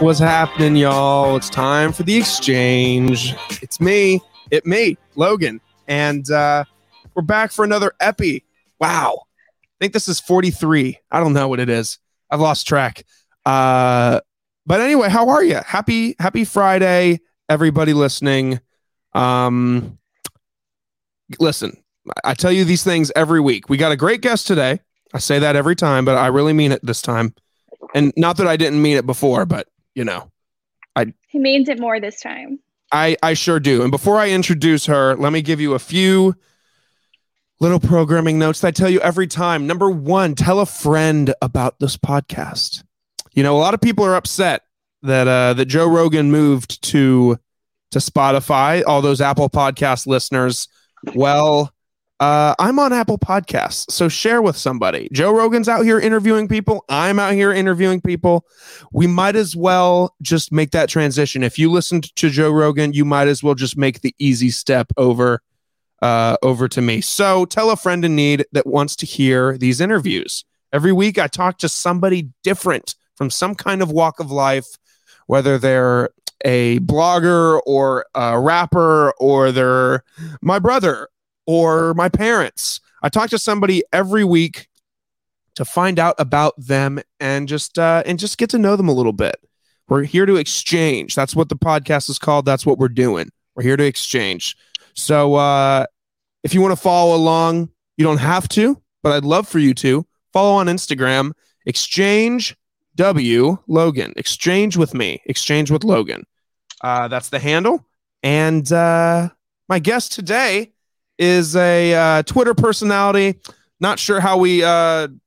What's happening, y'all? It's time for the exchange. It's me, Logan, and we're back for another epi. Wow, I think this is 43. I don't know what it is. I've lost track. But anyway, how are you? Happy Friday, everybody listening. Listen, I tell you these things every week. We got a great guest today. I say that every time, but I really mean it this time. And not that I didn't mean it before, but you know, he means it more this time. I sure do. And before I introduce her, let me give you a few little programming notes that I tell you every time. Number one, tell a friend about this podcast. You know, a lot of people are upset that that Joe Rogan moved to Spotify. All those Apple Podcast listeners. Well, I'm on Apple Podcasts, so share with somebody. Joe Rogan's out here interviewing people. I'm out here interviewing people. We might as well just make that transition. If you listened to Joe Rogan, you might as well just make the easy step over to me. So tell a friend in need that wants to hear these interviews. Every week I talk to somebody different from some kind of walk of life, whether they're a blogger or a rapper or they're my brother or my parents. I talk to somebody every week to find out about them and just get to know them a little bit. We're here to exchange. That's what the podcast is called. That's what we're doing. We're here to exchange. So if you want to follow along, you don't have to, but I'd love for you to follow on Instagram, Exchange W Logan. Exchange with me. Exchange with Logan. That's the handle. And my guest today is a Twitter personality. Not sure how we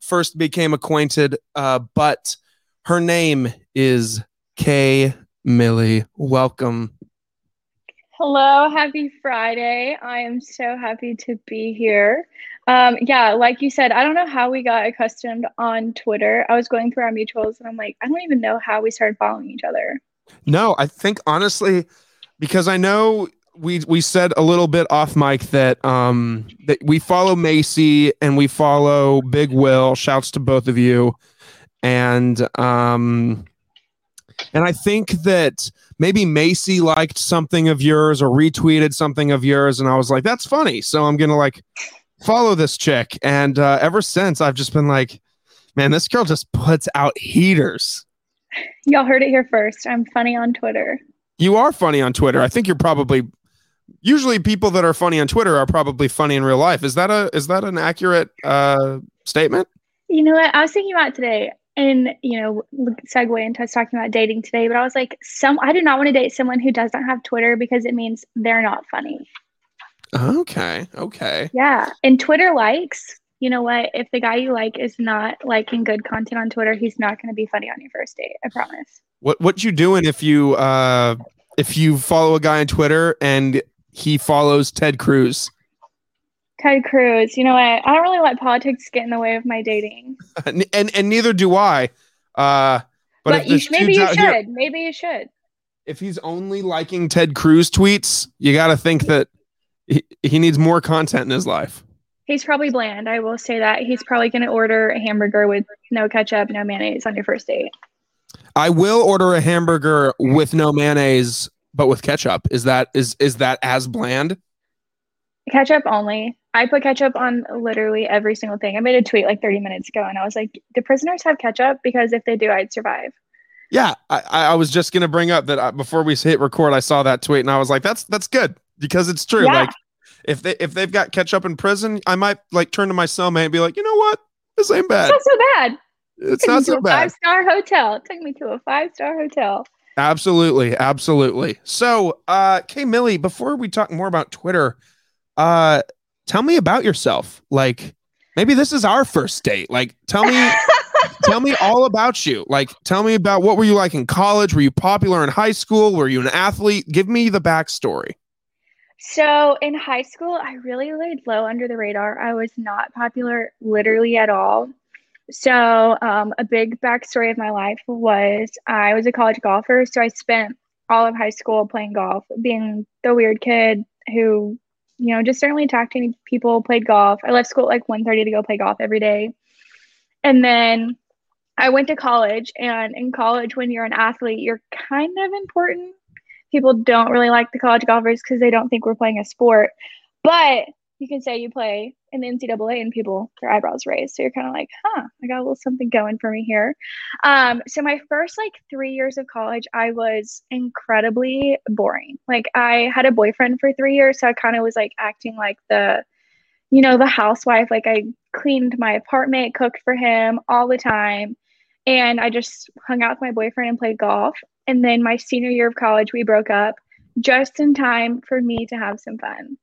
first became acquainted, but her name is K Millie. Welcome. Hello, happy Friday. I am so happy to be here. Yeah, like you said, I don't know how we got accustomed on Twitter. I was going through our mutuals and I'm like, I don't even know how we started following each other. No, I think honestly, because I know we said a little bit off mic that that we follow Macy and we follow Big Will. Shouts to both of you. And I think that maybe Macy liked something of yours or retweeted something of yours. And I was like, that's funny. So I'm going to like follow this chick. And ever since I've just been like, man, this girl just puts out heaters. Y'all heard it here first. I'm funny on Twitter. You are funny on Twitter. I think you're probably usually people that are funny on Twitter are probably funny in real life. Is that an accurate statement? You know what? I was thinking about it today. And, you know, segue into us talking about dating today, but I was like, I do not want to date someone who doesn't have Twitter because it means they're not funny. Okay. Yeah. And Twitter likes, you know what? If the guy you like is not liking good content on Twitter, he's not going to be funny on your first date. I promise. What you doing if you follow a guy on Twitter and he follows Ted Cruz? Ted Cruz, you know what? I don't really let politics get in the way of my dating, and neither do I. But maybe you should. Maybe you should. If he's only liking Ted Cruz tweets, you got to think that he needs more content in his life. He's probably bland. I will say that he's probably going to order a hamburger with no ketchup, no mayonnaise on your first date. I will order a hamburger with no mayonnaise, but with ketchup. Is that as bland? Ketchup only. I put ketchup on literally every single thing. I made a tweet like 30 minutes ago and I was like, do prisoners have ketchup? Because if they do, I'd survive. Yeah. I was just going to bring up that before we hit record, I saw that tweet and I was like, that's good because it's true. Yeah. Like if they've got ketchup in prison, I might like turn to my cellmate and be like, you know what? This ain't bad. It's not so bad. It's not so bad. 5-star hotel. It took me to a 5-star hotel. Absolutely. Absolutely. So, K Millie, before we talk more about Twitter, tell me about yourself. Like, maybe this is our first date. Like, tell me all about you. Like, tell me about what were you like in college? Were you popular in high school? Were you an athlete? Give me the backstory. So in high school, I really laid low under the radar. I was not popular literally at all. So a big backstory of my life was I was a college golfer. So I spent all of high school playing golf, being the weird kid who, you know, just certainly talked to any people, played golf. I left school at like 1:30 to go play golf every day. And then I went to college, and in college, when you're an athlete, you're kind of important. People don't really like the college golfers because they don't think we're playing a sport. But you can say you play in the NCAA and people, their eyebrows raised. So you're kind of like, huh, I got a little something going for me here. So my first 3 years of college, I was incredibly boring. I had a boyfriend for 3 years. So I kind of was acting like the housewife. I cleaned my apartment, cooked for him all the time. And I just hung out with my boyfriend and played golf. And then my senior year of college, we broke up just in time for me to have some fun.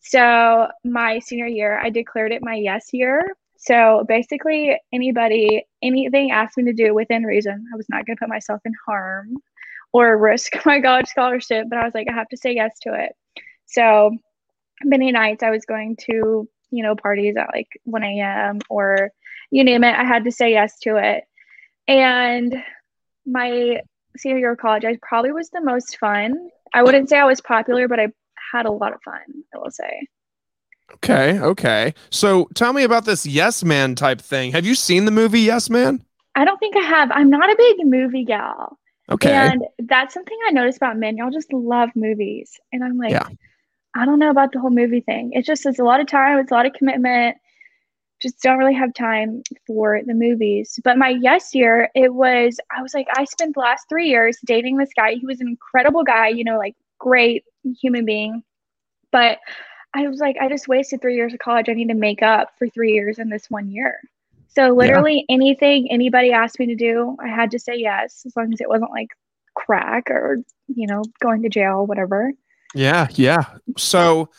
So my senior year, I declared it my yes year. So basically anybody, anything asked me to do within reason, I was not going to put myself in harm or risk my college scholarship, but I was I have to say yes to it. So many nights I was going to, parties at 1 a.m. or you name it, I had to say yes to it. And my senior year of college, I probably was the most fun. I wouldn't say I was popular, but I had a lot of fun, I will say. Okay. So tell me about this Yes Man type thing. Have you seen the movie Yes Man? I don't think I have. I'm not a big movie gal. Okay. And that's something I noticed about men. Y'all just love movies. And I'm like, yeah. I don't know about the whole movie thing. It's just, it's a lot of time. It's a lot of commitment. Just don't really have time for the movies. But my yes year, I spent the last 3 years dating this guy. He was an incredible guy, great human being. But I was I just wasted 3 years of college. I need to make up for 3 years in this 1 year. So literally anything anybody asked me to do, I had to say yes, as long as it wasn't crack or, going to jail, whatever. Yeah. So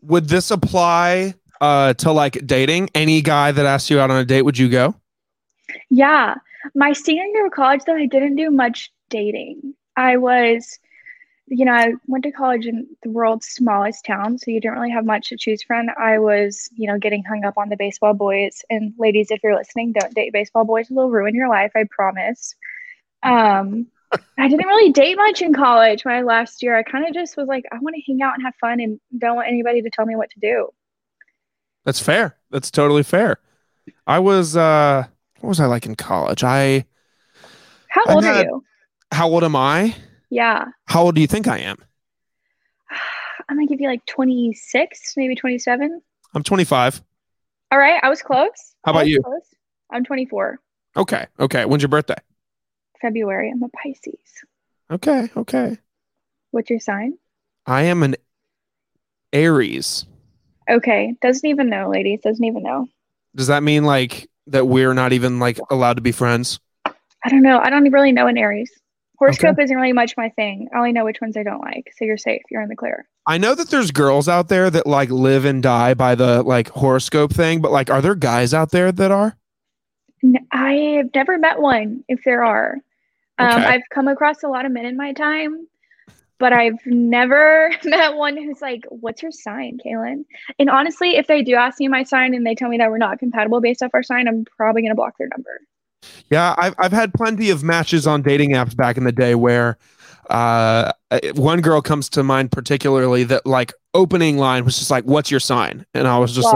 would this apply to dating? Any guy that asked you out on a date, would you go? Yeah. My senior year of college, though, I didn't do much dating. I was, I went to college in the world's smallest town, so you didn't really have much to choose from. I was, getting hung up on the baseball boys. And ladies, if you're listening, don't date baseball boys. It'll ruin your life, I promise. I didn't really date much in college. My last year, I kind of just was I want to hang out and have fun and don't want anybody to tell me what to do. That's fair. That's totally fair. I was, what was I in college? How old are you? How old am I? Yeah. How old do you think I am? I'm going to give you 26, maybe 27. I'm 25. All right. I was close. How about you? Close. I'm 24. Okay. When's your birthday? February. I'm a Pisces. Okay. What's your sign? I am an Aries. Okay. Doesn't even know, ladies. Doesn't even know. Does that mean that we're not even allowed to be friends? I don't know. I don't really know an Aries. Horoscope isn't really much my thing. I only know which ones I don't like. So you're safe. You're in the clear. I know that there's girls out there that live and die by the horoscope thing, but are there guys out there that are? I've never met one, if there are. Okay. I've come across a lot of men in my time, but I've never met one who's what's your sign, Kaylin? And honestly, if they do ask me my sign and they tell me that we're not compatible based off our sign, I'm probably going to block their number. Yeah, I've had plenty of matches on dating apps back in the day where one girl comes to mind particularly that opening line was just what's your sign? And I was just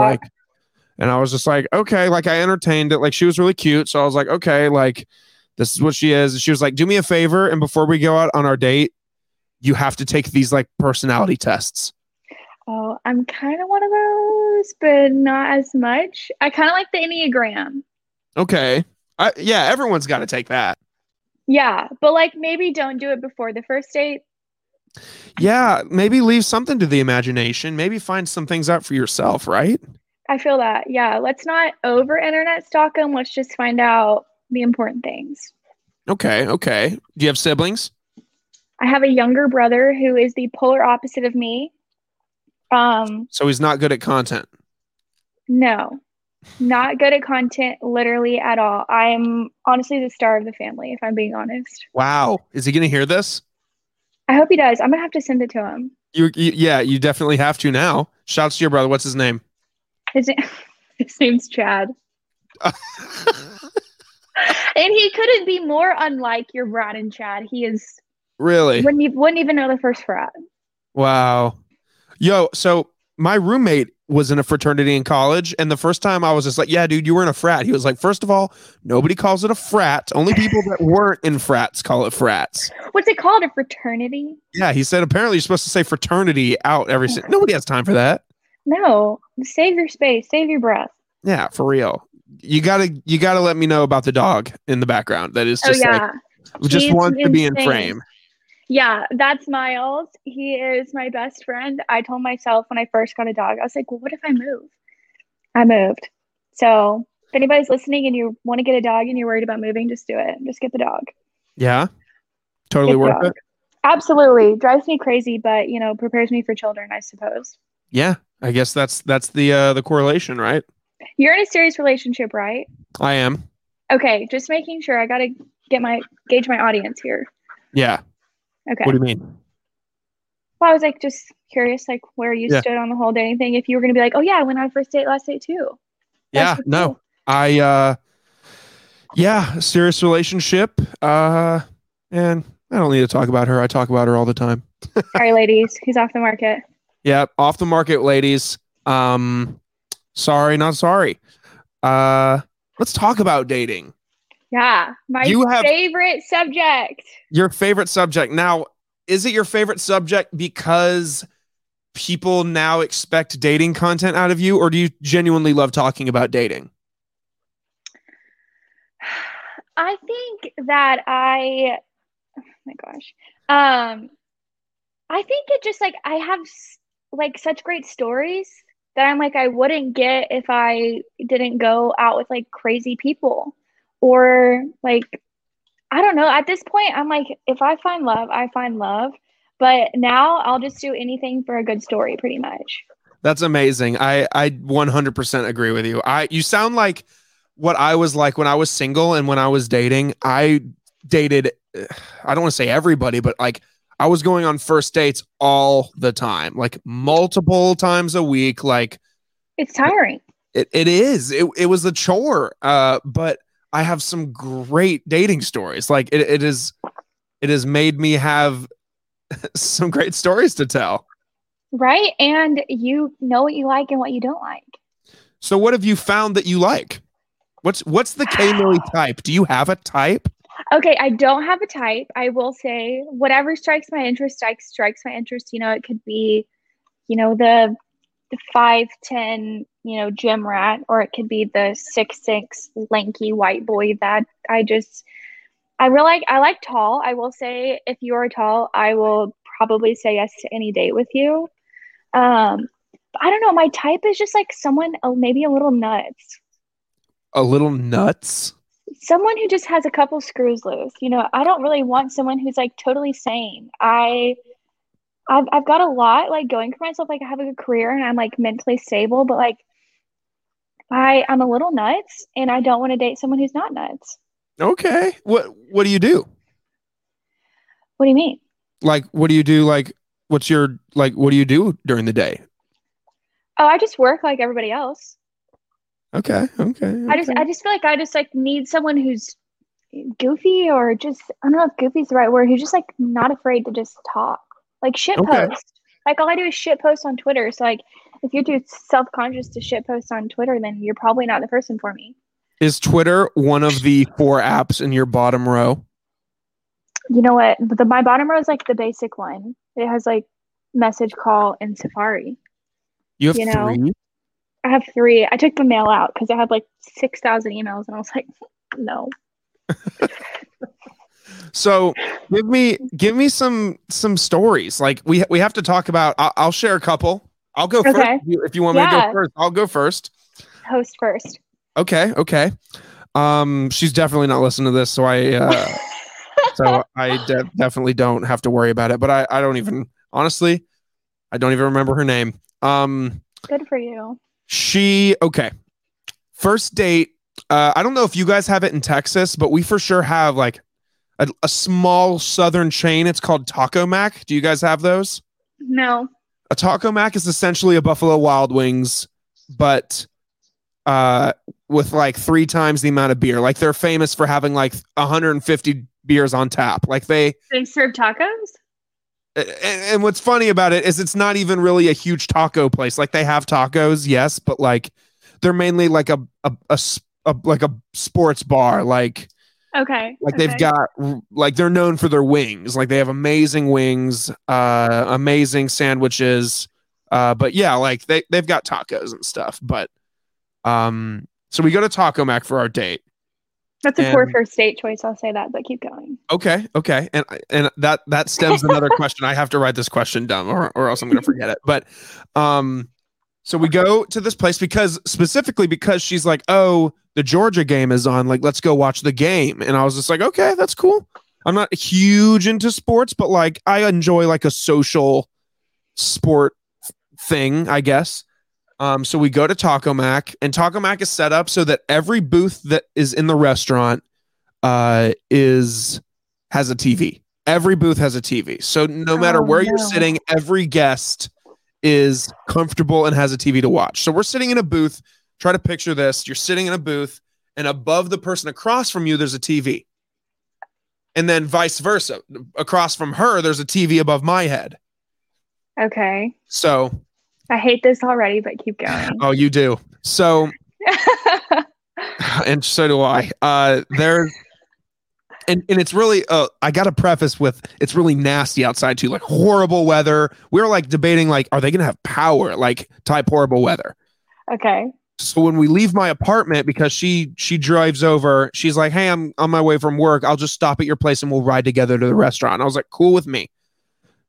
okay, I entertained it. She was really cute. So I was okay, this is what she is. And she was do me a favor. And before we go out on our date, you have to take these personality tests. Oh, I'm kind of one of those, but not as much. I kind of like the Enneagram. Okay. Yeah, everyone's got to take that. Yeah, but maybe don't do it before the first date. Yeah, maybe leave something to the imagination. Maybe find some things out for yourself, right? I feel that. Yeah, let's not over internet stalk them. Let's just find out the important things. Okay. Do you have siblings? I have a younger brother who is the polar opposite of me. So he's not good at content. No. Not good at content, literally at all. I'm honestly the star of the family, if I'm being honest. Wow. Is he going to hear this? I hope he does. I'm going to have to send it to him. You definitely have to now. Shouts to your brother. What's his name? His name's Chad. And he couldn't be more unlike your Brad and Chad. He is... Really? Wouldn't even know the first frat. Wow. Yo, so my roommate was in a fraternity in college, and the first time I was just like, yeah, dude, you were in a frat. He was like, first of all, nobody calls it a frat. Only people that weren't in frats call it frats. What's it called? A fraternity? Yeah, he said apparently you're supposed to say fraternity out every nobody has time for that. No. Save your space. Save your breath. Yeah, for real. You gotta let me know about the dog in the background. That is just just wants to be in frame. Yeah, that's Miles. He is my best friend. I told myself when I first got a dog, I was like, well, what if I move? I moved. So if anybody's listening and you want to get a dog and you're worried about moving, just do it. Just get the dog. Yeah, totally worth it. Absolutely. Drives me crazy, but, you know, prepares me for children, I suppose. Yeah, I guess that's the correlation, right? You're in a serious relationship, right? I am. Okay, just making sure. I got to gauge my audience here. Yeah. Okay. What do you mean? Well, I was like just curious, like where you stood on the whole dating thing. If you were going to be like, oh yeah, I went on a first date last night too. That's serious relationship. And I don't need to talk about her. I talk about her all the time. Sorry, ladies. He's off the market. Yeah. Off the market, ladies. Sorry, not sorry. Let's talk about dating. Yeah, favorite subject. Your favorite subject. Now, is it your favorite subject because people now expect dating content out of you, or do you genuinely love talking about dating? I think that I think it just like I have like such great stories that I'm like I wouldn't get if I didn't go out with like crazy people. Or like, I don't know. At this point, I'm like, if I find love, I find love. But now I'll just do anything for a good story, pretty much. That's amazing. I 100% agree with you. You sound like what I was like when I was single and when I was dating. I dated, I don't want to say everybody, but like I was going on first dates all the time, like multiple times a week. Like it's tiring. It is. It was a chore. But I have some great dating stories. Like it has made me have some great stories to tell. Right. And you know what you like and what you don't like. So what have you found that you like? What's the K Millie type? Do you have a type? Okay. I don't have a type. I will say whatever strikes my interest. You know, it could be, you know, the 5'10", you know, gym rat, or it could be the 6'6" lanky white boy that I like tall. I will say if you are tall, I will probably say yes to any date with you. But I don't know. My type is just like someone maybe a little nuts. A little nuts? Someone who just has a couple screws loose. You know, I don't really want someone who's like totally sane. I've got a lot like going for myself. Like I have a good career and I'm like mentally stable, but like I'm a little nuts and I don't want to date someone who's not nuts. Okay. What do you do? What do you mean? Like, what do you do? Like, what do you do during the day? Oh, I just work like everybody else. Okay. I just feel like I just like need someone who's goofy or just, I don't know if goofy is the right word. Who's just like not afraid to just talk. Like shitpost. Like all I do is shitpost on Twitter. So like if you're too self-conscious to shitpost on Twitter, then you're probably not the person for me. Is Twitter one of the 4 apps in your bottom row? You know what? My bottom row is like the basic one. It has like message, call, and Safari. You have 3? I have 3. I took the mail out because I had like 6,000 emails and I was like, no. So give me some stories. Like we have to talk about. I'll share a couple. I'll go first if you want me to go first. I'll go first. Host first. Okay. She's definitely not listening to this, so I definitely don't have to worry about it. But I don't even remember her name. Good for you. First date. I don't know if you guys have it in Texas, but we for sure have like a small southern chain. It's called Taco Mac. Do you guys have those? No. A Taco Mac is essentially a Buffalo Wild Wings, but with like 3 times the amount of beer. Like they're famous for having like 150 beers on tap. Like they serve tacos? And what's funny about it is it's not even really a huge taco place. Like, they have tacos, yes, but like they're mainly like a sports bar. Like, okay, like okay. They've got like, they're known for their wings. Like, they have amazing wings, amazing sandwiches. But yeah, like they've got tacos and stuff. But so we go to Taco Mac for our date. That's a poor first date choice. I'll say that, but keep going. Okay. And that stems another question. I have to write this question down or else I'm going to forget it. But so we go to this place because she's like, oh, the Georgia game is on. Like, let's go watch the game. And I was just like, okay, that's cool. I'm not huge into sports, but like I enjoy like a social sport thing, I guess. So we go to Taco Mac, and Taco Mac is set up so that every booth that is in the restaurant has a TV. Every booth has a TV. So no matter where you're sitting, every guest is comfortable and has a TV to watch. So we're sitting in a booth. Try to picture this. You're sitting in a booth, and above the person across from you, there's a TV. And then vice versa. Across from her, there's a TV above my head. Okay. So... I hate this already, but keep going. Oh, you do. So, and so do I. And it's really, I got to preface with, it's really nasty outside too, like horrible weather. We were like debating, like, are they going to have power? Like type horrible weather. Okay. So when we leave my apartment, because she drives over, she's like, hey, I'm on my way from work. I'll just stop at your place and we'll ride together to the restaurant. I was like, cool with me.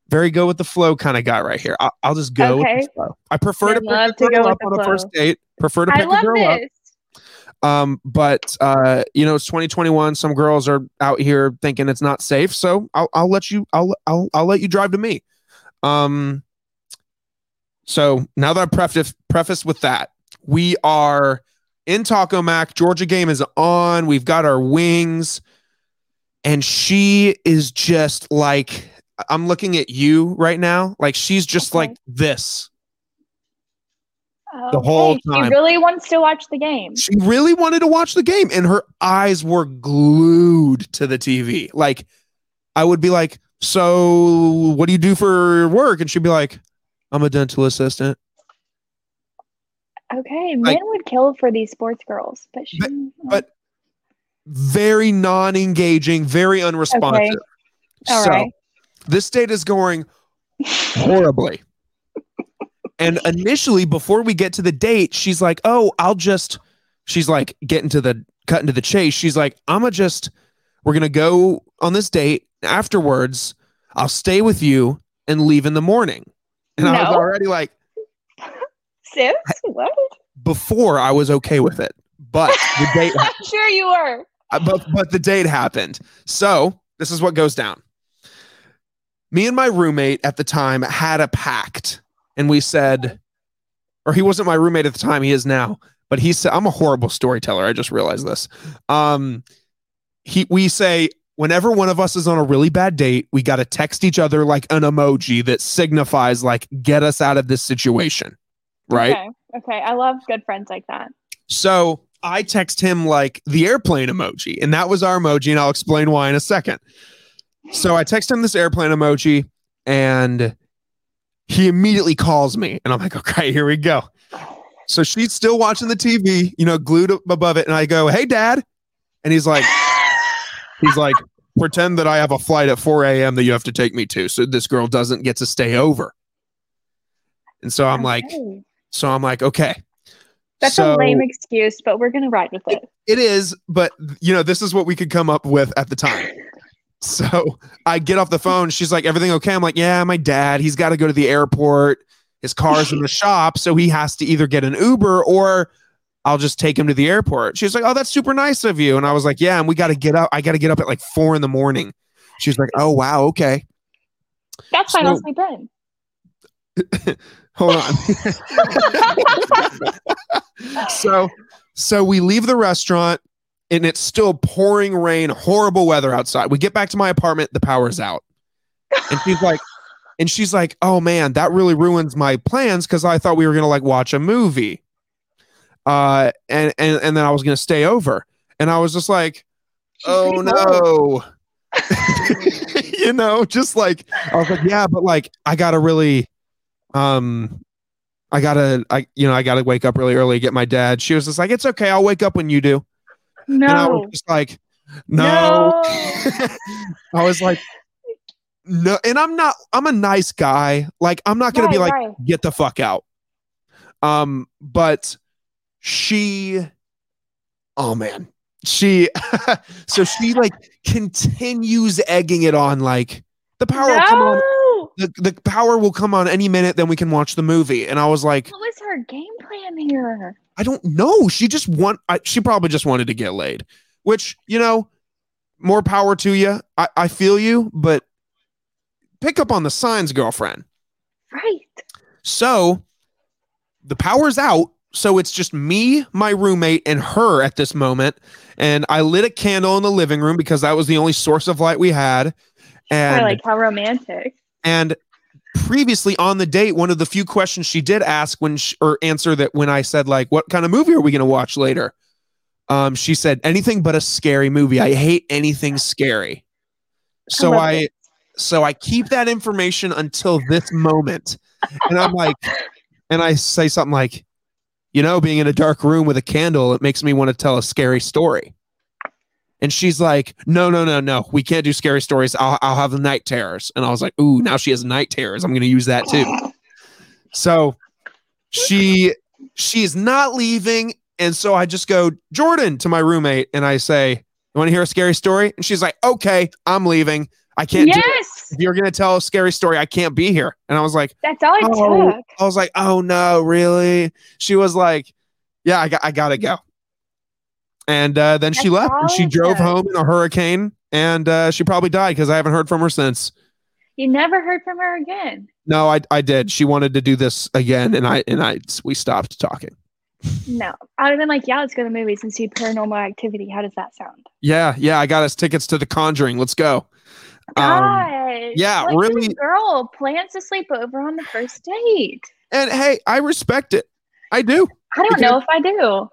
Very go with the flow kind of guy right here. I'll just go with the flow. I prefer to pick a girl up on a first date. Prefer to pick a girl up. But it's 2021. Some girls are out here thinking it's not safe. So I'll let you drive to me. So now that I preface with that, we are in Taco Mac. Georgia game is on. We've got our wings, and she is just like. I'm looking at you right now. Like, she's just like this the whole time. She really wants to watch the game. She really wanted to watch the game, and her eyes were glued to the TV. Like, I would be like, so what do you do for work? And she'd be like, I'm a dental assistant. Okay. Men would kill for these sports girls, but she... But very non-engaging, very unresponsive. Okay. All right. This date is going horribly. And initially, before we get to the date, she's like, oh, she's like cutting to the chase. She's like, we're going to go on this date. Afterwards, I'll stay with you and leave in the morning. And I was already like, sis, what? Before I was okay with it, but the date, I'm sure you were, but the date happened. So this is what goes down. Me and my roommate at the time had a pact, and we said, or he wasn't my roommate at the time, he is now, but he said, I'm a horrible storyteller. I just realized this. We say, whenever one of us is on a really bad date, we got to text each other like an emoji that signifies like, get us out of this situation. Right. Okay. I love good friends like that. So I text him like the airplane emoji, and that was our emoji. And I'll explain why in a second. So I text him this airplane emoji, and he immediately calls me, and I'm like, okay, here we go. So she's still watching the TV, glued up above it. And I go, hey, Dad. And he's like, pretend that I have a flight at 4 a.m. that you have to take me to. So this girl doesn't get to stay over. And so I'm like, okay. That's a lame excuse, but we're going to ride with it. It is. But this is what we could come up with at the time. So I get off the phone. She's like, everything okay? I'm like, yeah, my dad, he's got to go to the airport. His car's in the shop. So he has to either get an Uber or I'll just take him to the airport. She's like, oh, that's super nice of you. And I was like, yeah, and we got to get up. I got to get up at like 4 a.m. She was like, oh, wow. Okay. That's fine. I'll sleep in. Hold on. So we leave the restaurant. And it's still pouring rain, horrible weather outside. We get back to my apartment, the power's out. And she's like, oh man, that really ruins my plans because I thought we were gonna like watch a movie. And then I was gonna stay over. And I was just like, oh no. you know, just like, I was like, yeah, but like, I gotta really, I gotta wake up really early, get my dad. She was just like, it's okay, I'll wake up when you do. No. And I was just like, no. I was like, no. And I'm a nice guy. Like, I'm not going to be like, get the fuck out. But she, oh man, she, so she like continues egging it on. Like the power will come on. The power will come on any minute. Then we can watch the movie. And I was like, what was her game plan here? I don't know. She probably just wanted to get laid, which, you know, more power to you. I feel you, but pick up on the signs, girlfriend. Right. So the power's out. So it's just me, my roommate, and her at this moment. And I lit a candle in the living room because that was the only source of light we had. And I like how romantic. And previously on the date, one of the few questions she did ask when I said like, what kind of movie are we going to watch later? She said, anything but a scary movie. I hate anything scary. So I keep that information until this moment. And I'm like, and I say something like, you know, being in a dark room with a candle, it makes me want to tell a scary story. And she's like, no, we can't do scary stories. I'll have the night terrors. And I was like, ooh, now she has night terrors. I'm going to use that too. So she is not leaving. And so I just go, Jordan, to my roommate. And I say, you want to hear a scary story? And she's like, okay, I'm leaving. I can't do it. If you're going to tell a scary story, I can't be here. And I was like, that's all it took. I was like, oh no, really? She was like, yeah, I gotta go. And then she left. And she drove home in a hurricane, and she probably died because I haven't heard from her since. You never heard from her again? No, I did. She wanted to do this again, and we stopped talking. No, I would have been like, yeah, let's go to the movies and see Paranormal Activity. How does that sound? Yeah, I got us tickets to The Conjuring. Let's go. God, yeah, like really. Girl plans to sleep over on the first date. And hey, I respect it. I do. I don't know if I do.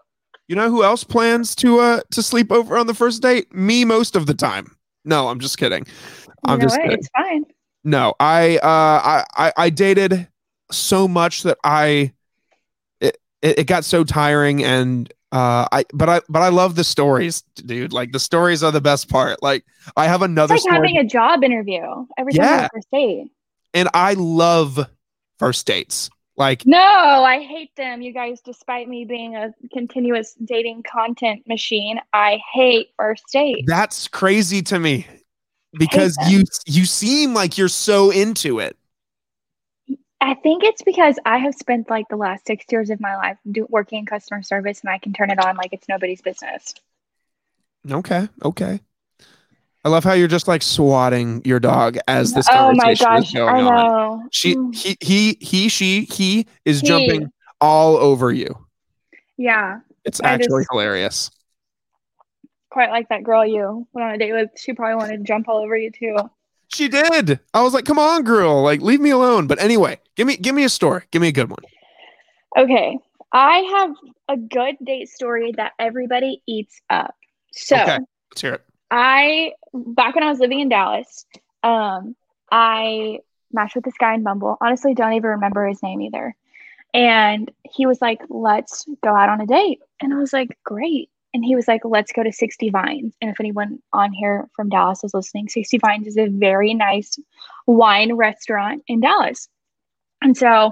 You know who else plans to sleep over on the first date? Me most of the time. No, I'm just kidding. Kidding. It's fine. No, I dated so much that it got so tiring, and I love the stories, dude. Like the stories are the best part. Like I have another. It's like having a job interview every time on the first date. And I love first dates. Like, no, I hate them. You guys, despite me being a continuous dating content machine, I hate first dates. That's crazy to me because you seem like you're so into it. I think it's because I have spent like the last 6 years of my life working in customer service, and I can turn it on like it's nobody's business. Okay. I love how you're just like swatting your dog as this conversation is going on. Oh my gosh, I know. He is jumping all over you. Yeah. It's actually hilarious. Quite like that girl you went on a date with. She probably wanted to jump all over you too. She did. I was like, come on, girl. Like, leave me alone. But anyway, give me a story. Give me a good one. Okay. I have a good date story that everybody eats up. So okay. Let's hear it. Back when I was living in Dallas, I matched with this guy in Bumble. Honestly, don't even remember his name either. And he was like, let's go out on a date. And I was like, great. And he was like, let's go to 60 Vines. And if anyone on here from Dallas is listening, 60 Vines is a very nice wine restaurant in Dallas. And so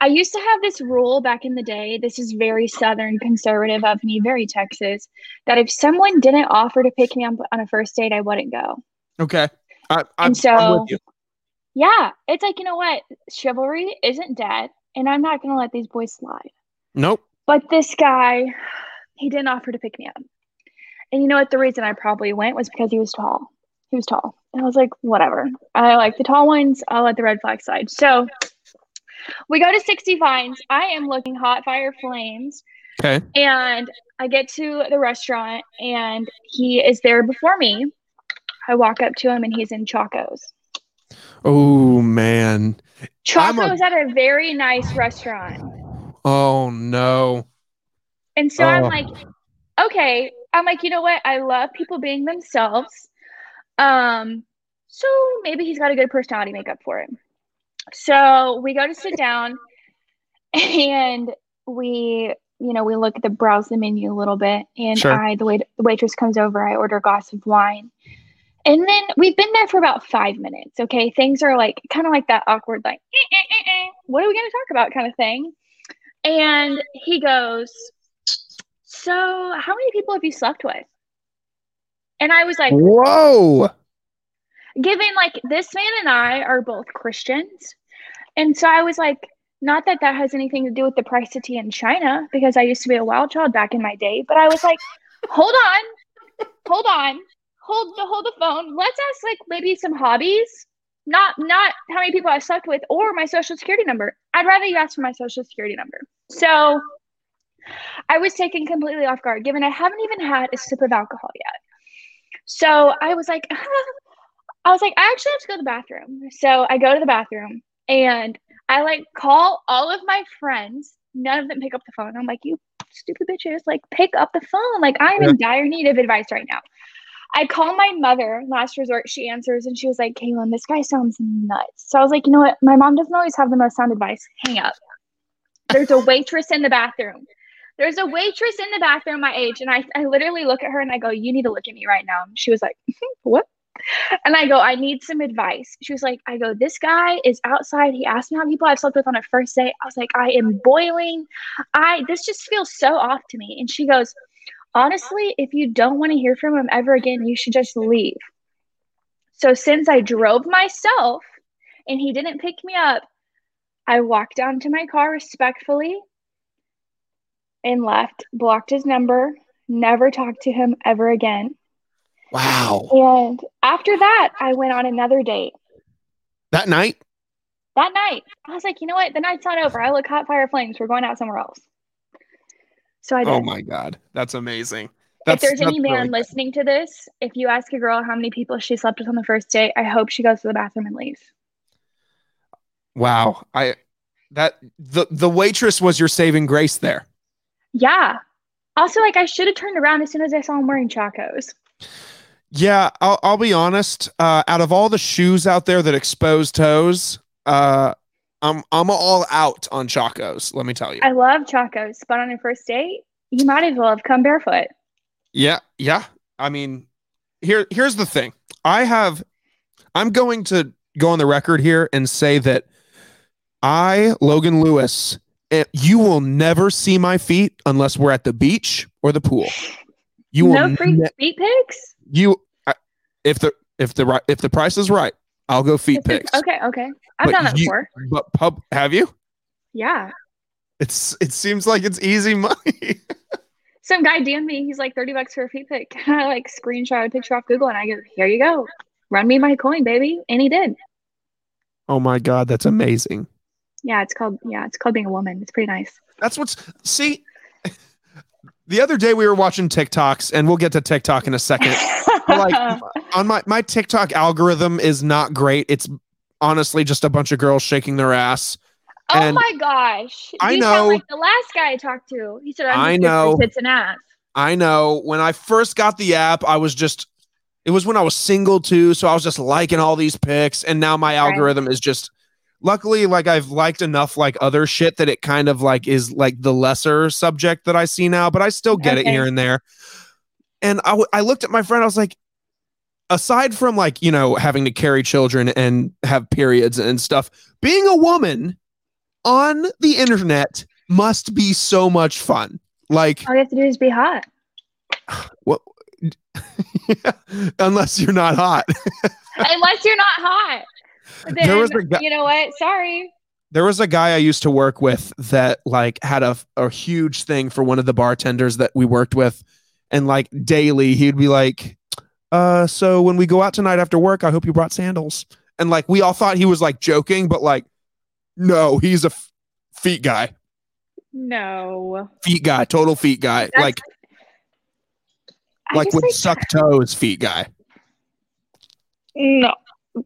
I used to have this rule back in the day. This is very Southern conservative of me, very Texas, that if someone didn't offer to pick me up on a first date, I wouldn't go. Okay. I'm with you. Yeah. It's like, you know what? Chivalry isn't dead, and I'm not going to let these boys slide. Nope. But this guy, he didn't offer to pick me up. And you know what? The reason I probably went was because he was tall. And I was like, whatever. I like the tall ones. I'll let the red flag slide. So we go to 60 Vines. I am looking hot fire flames. Okay. And I get to the restaurant, and he is there before me. I walk up to him, and he's in Chacos. Oh, man. Chacos at a very nice restaurant. Oh, no. And so I'm like, okay. I'm like, you know what? I love people being themselves. So maybe he's got a good personality makeup for it. So we go to sit down and we, you know, we look at the browse the menu a little bit. And sure. The waitress comes over, I order a glass of wine. And then we've been there for about 5 minutes. Okay. Things are like kind of like that awkward, like, what are we going to talk about kind of thing. And he goes, so how many people have you slept with? And I was like, whoa. Given like this man and I are both Christians. And so I was like, not that that has anything to do with the price of tea in China, because I used to be a wild child back in my day. But I was like, hold the phone. Let's ask like maybe some hobbies, not how many people I slept with or my social security number. I'd rather you ask for my social security number. So I was taken completely off guard, given I haven't even had a sip of alcohol yet. So I was like, I actually have to go to the bathroom. So I go to the bathroom and I like call all of my friends. None of them pick up the phone. I'm like, you stupid bitches, like pick up the phone. Like I'm in dire need of advice right now. I call my mother, last resort, she answers and she was like, Kaylin, this guy sounds nuts. So I was like, you know what? My mom doesn't always have the most sound advice. Hang up. There's a waitress in the bathroom. My age. And I literally look at her and I go, you need to look at me right now. She was like, what? And I go, I need some advice. She was like, this guy is outside. He asked me how people I've slept with on a first date. I was like, I am boiling. This just feels so off to me. And she goes, honestly, if you don't want to hear from him ever again, you should just leave. So since I drove myself and he didn't pick me up, I walked down to my car respectfully and left, blocked his number, never talked to him ever again. Wow. And after that, I went on another date. That night. I was like, you know what? The night's not over. I look hot fire flames. We're going out somewhere else. So I did. Oh my God. That's amazing. If there's any man really listening to this, if you ask a girl how many people she slept with on the first date, I hope she goes to the bathroom and leaves. Wow. The waitress was your saving grace there. Yeah. Also, like, I should have turned around as soon as I saw him wearing Chacos. Yeah, I'll be honest. Out of all the shoes out there that expose toes, I'm all out on Chacos. Let me tell you, I love Chacos, but on your first date, you might as well have come barefoot. Yeah. I mean, here's the thing. I'm going to go on the record here and say that Logan Lewis, you will never see my feet unless we're at the beach or the pool. You no free feet pics? If the price is right, I'll go feet pics. Okay. I've done that before. But have you? Yeah. It seems like it's easy money. Some guy DM'd me. He's like $30 for a feet pic. And I like screenshot a picture off Google and I go, here you go. Run me my coin, baby. And he did. Oh my God, that's amazing. Yeah, it's called being a woman. It's pretty nice. The other day we were watching TikToks, and we'll get to TikTok in a second. Like on my TikTok algorithm is not great. It's honestly just a bunch of girls shaking their ass. Oh and my gosh! You sound like the last guy I talked to. He said, "I know tits and ass." I know. When I first got the app, it was when I was single too, so I was just liking all these pics, and now my algorithm is just. Luckily, like I've liked enough like other shit that it kind of like is like the lesser subject that I see now, but I still get it here and there. And I looked at my friend, I was like, aside from like, you know, having to carry children and have periods and stuff, being a woman on the internet must be so much fun. Like all you have to do is be hot. Well, yeah, unless you're not hot. Then, there was a guy, you know what? Sorry. There was a guy I used to work with that like had a huge thing for one of the bartenders that we worked with, and like daily he'd be like, so when we go out tonight after work, I hope you brought sandals." And like we all thought he was like joking, but like no, he's a feet guy. No. Feet guy, total feet guy. That's like would suck toes feet guy. No.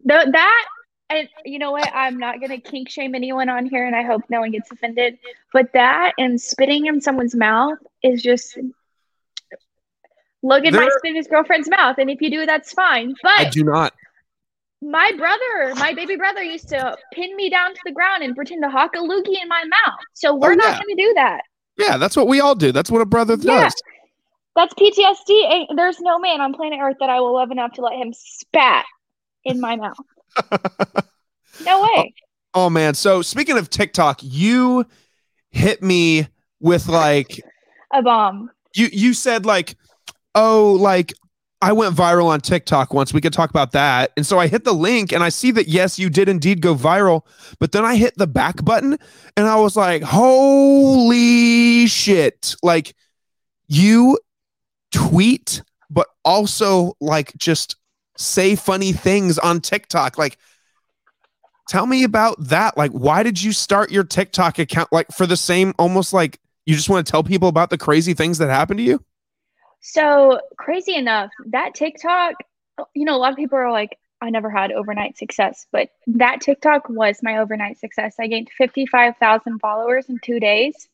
That and you know what, I'm not gonna kink shame anyone on here, and I hope no one gets offended. But that and spitting in someone's mouth is just Logan might spit in his girlfriend's mouth, and if you do, that's fine. But I do not. My brother, my baby brother, used to pin me down to the ground and pretend to hawk a loogie in my mouth. So we're not going to do that. Yeah, that's what we all do. That's what a brother does. That's PTSD. There's no man on planet Earth that I will love enough to let him spat in my mouth. No way. Oh, man. So speaking of TikTok, you hit me with like a bomb. You said like, oh, like I went viral on TikTok once. We could talk about that. And so I hit the link and I see that, yes, you did indeed go viral. But then I hit the back button and I was like, holy shit. Like you tweet, but also like just say funny things on TikTok. Like, tell me about that. Like, why did you start your TikTok account? Like for the same, almost like you just want to tell people about the crazy things that happened to you? So crazy enough, that TikTok, you know, a lot of people are like, I never had overnight success, but that TikTok was my overnight success. I gained 55,000 followers in 2 days,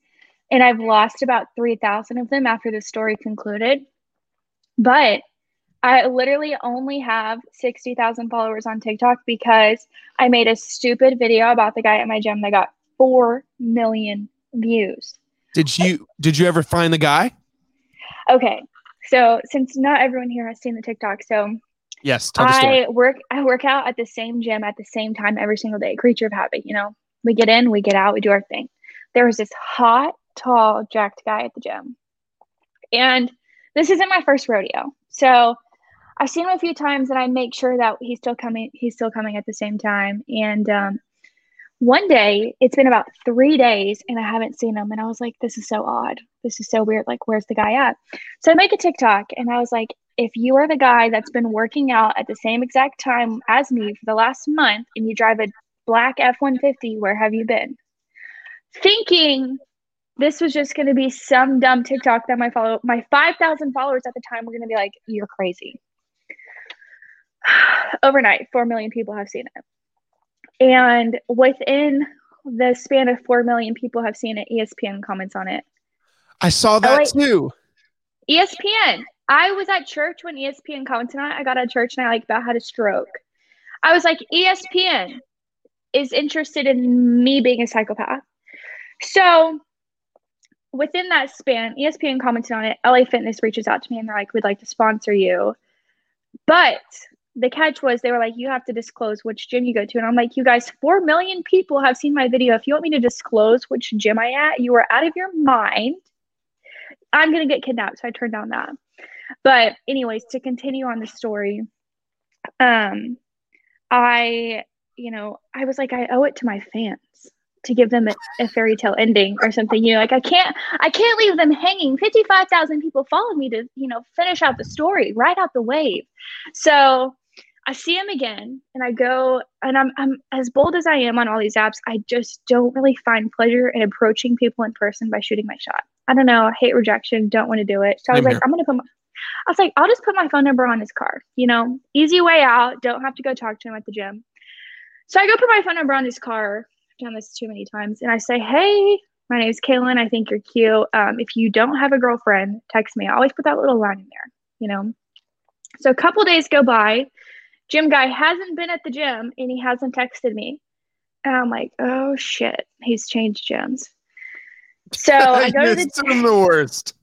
and I've lost about 3,000 of them after the story concluded. But I literally only have 60,000 followers on TikTok because I made a stupid video about the guy at my gym that got 4 million views. Did you ever find the guy? Okay. So since not everyone here has seen the TikTok, so yes, I work out at the same gym at the same time every single day. Creature of habit, you know. We get in, we get out, we do our thing. There was this hot, tall, jacked guy at the gym. And this isn't my first rodeo. So I've seen him a few times and I make sure that he's still coming at the same time. And one day, it's been about 3 days and I haven't seen him. And I was like, this is so odd. This is so weird. Like, where's the guy at? So I make a TikTok and I was like, if you are the guy that's been working out at the same exact time as me for the last month and you drive a black F-150, where have you been? Thinking this was just going to be some dumb TikTok that my 5,000 followers at the time were going to be like, you're crazy. Overnight, 4 million people have seen it. And within the span of 4 million people have seen it, ESPN comments on it. I saw that too. ESPN. I was at church when ESPN commented on it. I got out of church and I about had a stroke. I was like, ESPN is interested in me being a psychopath. So within that span, ESPN commented on it. LA Fitness reaches out to me and they're like, we'd like to sponsor you. But the catch was they were like, you have to disclose which gym you go to. And I'm like, you guys, 4 million people have seen my video. If you want me to disclose which gym I at, you are out of your mind. I'm going to get kidnapped. So I turned down that. But anyways, to continue on the story, I was like, I owe it to my fans to give them a fairy tale ending or something. You know, like I can't leave them hanging. 55,000 people followed me to, you know, finish out the story, ride out the wave. So I see him again and I go, and I'm as bold as I am on all these apps, I just don't really find pleasure in approaching people in person by shooting my shot. I don't know. I hate rejection. Don't want to do it. So I was like, I'll just put my phone number on his car, you know, easy way out. Don't have to go talk to him at the gym. So I go put my phone number on his car. Done this too many times. And I say, hey, my name is Kaylin. I think you're cute. If you don't have a girlfriend, text me. I always put that little line in there, you know? So a couple days go by. Gym guy hasn't been at the gym and he hasn't texted me. And I'm like, oh shit, he's changed gyms. So I go to the worst.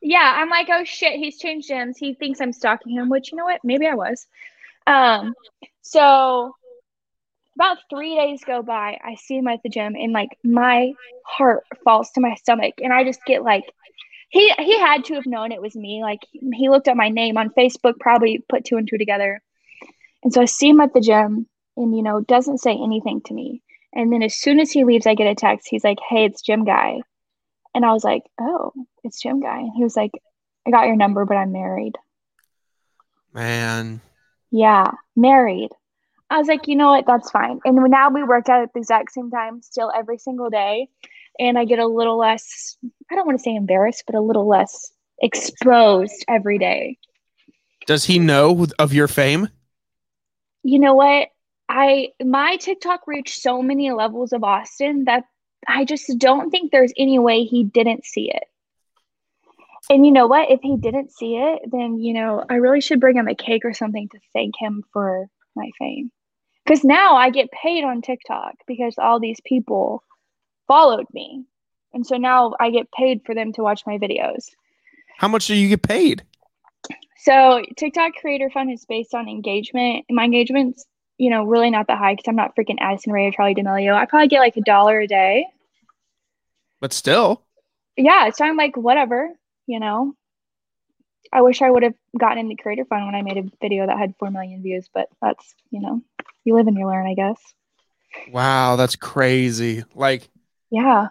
Yeah. I'm like, oh shit, he's changed gyms. He thinks I'm stalking him, which, you know what? Maybe I was. So about 3 days go by, I see him at the gym, and, like, my heart falls to my stomach, and I just get, like, he had to have known it was me. Like, he looked at my name on Facebook, probably put two and two together. And so I see him at the gym and, you know, doesn't say anything to me. And then as soon as he leaves, I get a text. He's like, hey, it's Gym Guy. And I was like, oh, it's Gym Guy. And he was like, I got your number, but I'm married. Man. Yeah, married. I was like, you know what? That's fine. And now we work out at the exact same time, still every single day. And I get a little less, I don't want to say embarrassed, but a little less exposed every day. Does he know of your fame? You know what? My TikTok reached so many levels of Austin that I just don't think there's any way he didn't see it. And you know what? If he didn't see it, then, you know, I really should bring him a cake or something to thank him for my fame. Because now I get paid on TikTok because all these people followed me. And so now I get paid for them to watch my videos. How much do you get paid? So TikTok Creator Fund is based on engagement. My engagement's, you know, really not that high because I'm not freaking Addison Rae or Charlie D'Amelio. I probably get like $1 a day. But still. Yeah. So I'm like, whatever, you know. I wish I would have gotten into Creator Fund when I made a video that had 4 million views, but that's, you know, you live and you learn, I guess. Wow, that's crazy. Like, yeah.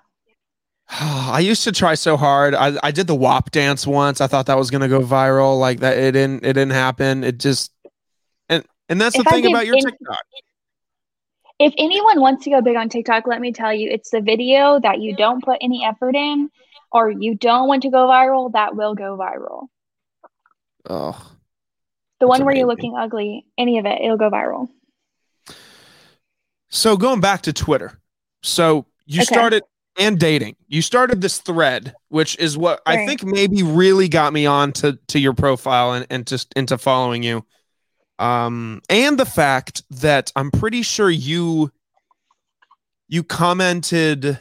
I used to try so hard. I did the WAP dance once. I thought that was going to go viral. Like that, it didn't happen. It just, and that's the thing about your TikTok. If anyone wants to go big on TikTok, let me tell you, it's the video that you don't put any effort in or you don't want to go viral that will go viral. Oh, the one where you're looking ugly, any of it, it'll go viral. So going back to Twitter. So you started and dating, you started this thread, which is what I think maybe really got me on to your profile and just into following you. And the fact that I'm pretty sure you commented,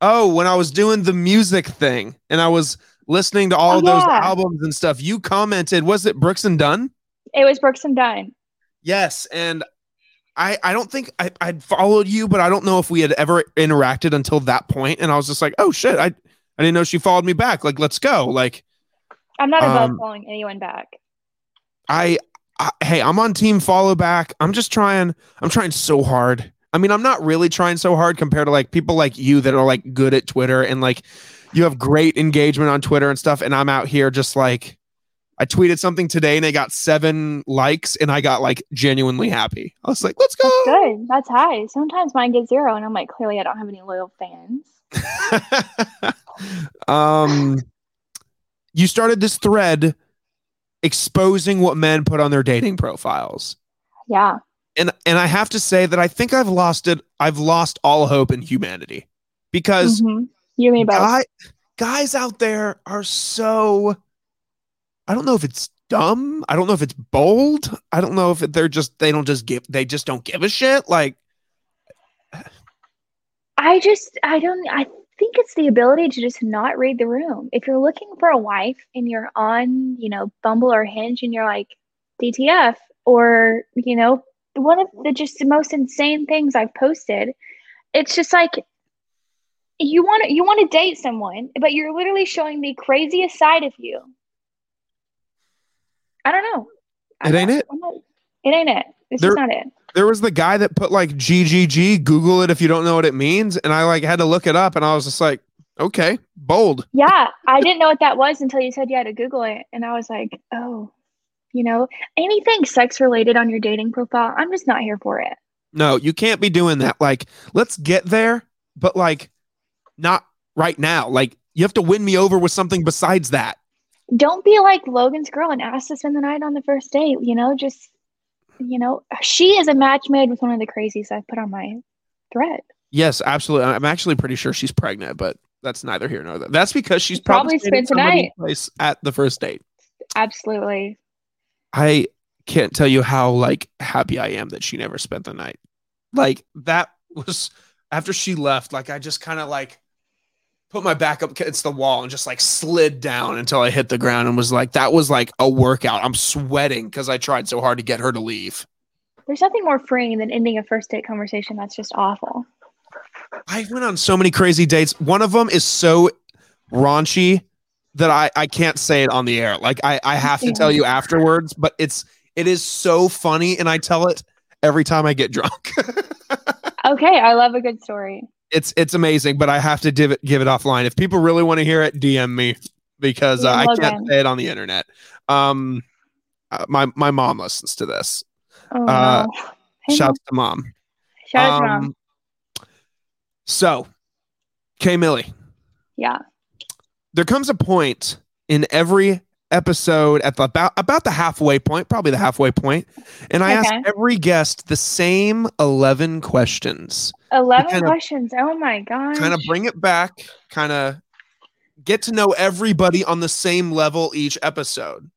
oh, when I was doing the music thing and I was listening to all those albums and stuff, you commented, was it Brooks and Dunn? It was Brooks and Dunn. Yes. And I don't think I'd followed you, but I don't know if we had ever interacted until that point. And I was just like, oh shit. I didn't know she followed me back. Like, let's go. Like, I'm not above following anyone back. Hey, I'm on team follow back. I'm trying so hard. I mean, I'm not really trying so hard compared to like people like you that are like good at Twitter and like, you have great engagement on Twitter and stuff. And I'm out here just like, I tweeted something today and I got 7 likes and I got like genuinely happy. I was like, let's go. That's good. That's high. Sometimes mine gets 0 and I'm like, clearly I don't have any loyal fans. You started this thread exposing what men put on their dating profiles. Yeah. And I have to say that I think I've lost it. I've lost all hope in humanity because... Mm-hmm. You mean guys out there are so, I don't know if it's dumb. I don't know if it's bold. I don't know if they just don't give a shit. Like, I think it's the ability to just not read the room. If you're looking for a wife and you're on, you know, Bumble or Hinge and you're like DTF or, you know, one of the just most insane things I've posted, it's just like, You want to date someone, but you're literally showing the craziest side of you. I don't know. It ain't it. It's just not it. There was the guy that put like GGG, Google it if you don't know what it means. And I like had to look it up and I was just like, okay, bold. Yeah. I didn't know what that was until you said you had to Google it. And I was like, oh, you know, anything sex related on your dating profile, I'm just not here for it. No, you can't be doing that. Like, let's get there. But like, not right now. Like, you have to win me over with something besides that. Don't be like Logan's girl and ask to spend the night on the first date. You know, just, you know, she is a match made with one of the crazies I've put on my thread. Yes, absolutely. I'm actually pretty sure she's pregnant, but that's neither here nor there. That's because she's probably spent the night at the first date. Absolutely. I can't tell you how like happy I am that she never spent the night. Like, that was after she left. Like, I just kind of like put my back up against the wall and just like slid down until I hit the ground and was like, that was like a workout. I'm sweating because I tried so hard to get her to leave. There's nothing more freeing than ending a first date conversation. That's just awful. I went on so many crazy dates. One of them is so raunchy that I can't say it on the air. Like I have to tell you afterwards, but it is so funny. And I tell it every time I get drunk. Okay. I love a good story. It's amazing, but I have to give it offline. If people really want to hear it, DM me because I can't say it on the internet. My mom listens to this. Oh, no. Shout out to mom. Shout out to mom. So, K Millie. Yeah. There comes a point in every episode at about the halfway point, probably the halfway point, and I ask every guest the same 11 questions. 11 questions. Oh my gosh. Kind of bring it back, kind of get to know everybody on the same level each episode.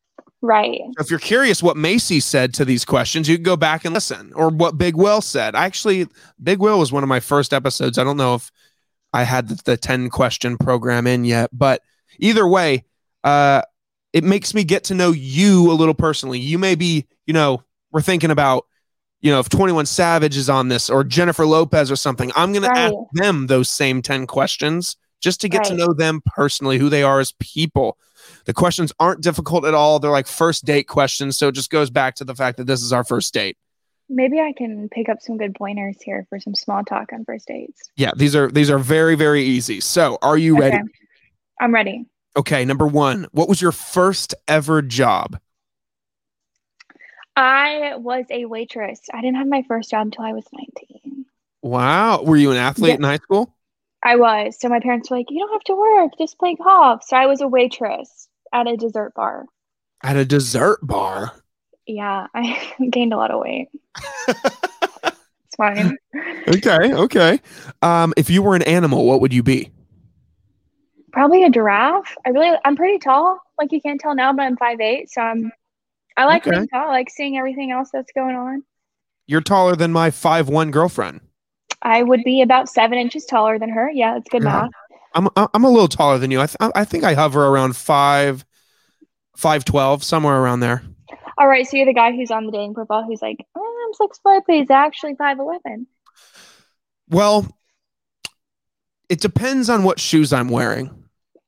Right. If you're curious what Macy said to these questions, you can go back and listen, or what Big Will said. Actually, Big Will was one of my first episodes. I don't know if I had the 10 question program in yet, but either way, it makes me get to know you a little personally. You may be, we're thinking about, if 21 Savage is on this or Jennifer Lopez or something, I'm going to ask them those same 10 questions just to get to know them personally, who they are as people. The questions aren't difficult at all. They're like first date questions. So it just goes back to the fact that this is our first date. Maybe I can pick up some good pointers here for some small talk on first dates. Yeah, these are very, very easy. So are you ready? I'm ready. Okay, number one, what was your first ever job? I was a waitress. I didn't have my first job until I was 19. Wow. Were you an athlete in high school? I was. So my parents were like, you don't have to work, just play golf. So I was a waitress at a dessert bar. At a dessert bar? Yeah. I gained a lot of weight. It's fine. Okay. If you were an animal, what would you be? Probably a giraffe. I'm pretty tall. Like you can't tell now, but I'm 5'8". So I like being tall. I like seeing everything else that's going on. You're taller than my 5'1" girlfriend. I would be about 7 inches taller than her. Yeah, that's good math. I'm a little taller than you. I think I hover around 5'12", somewhere around there. All right, so you're the guy who's on the dating profile who's like, I'm 6 foot, but he's actually 5'11". Well, it depends on what shoes I'm wearing.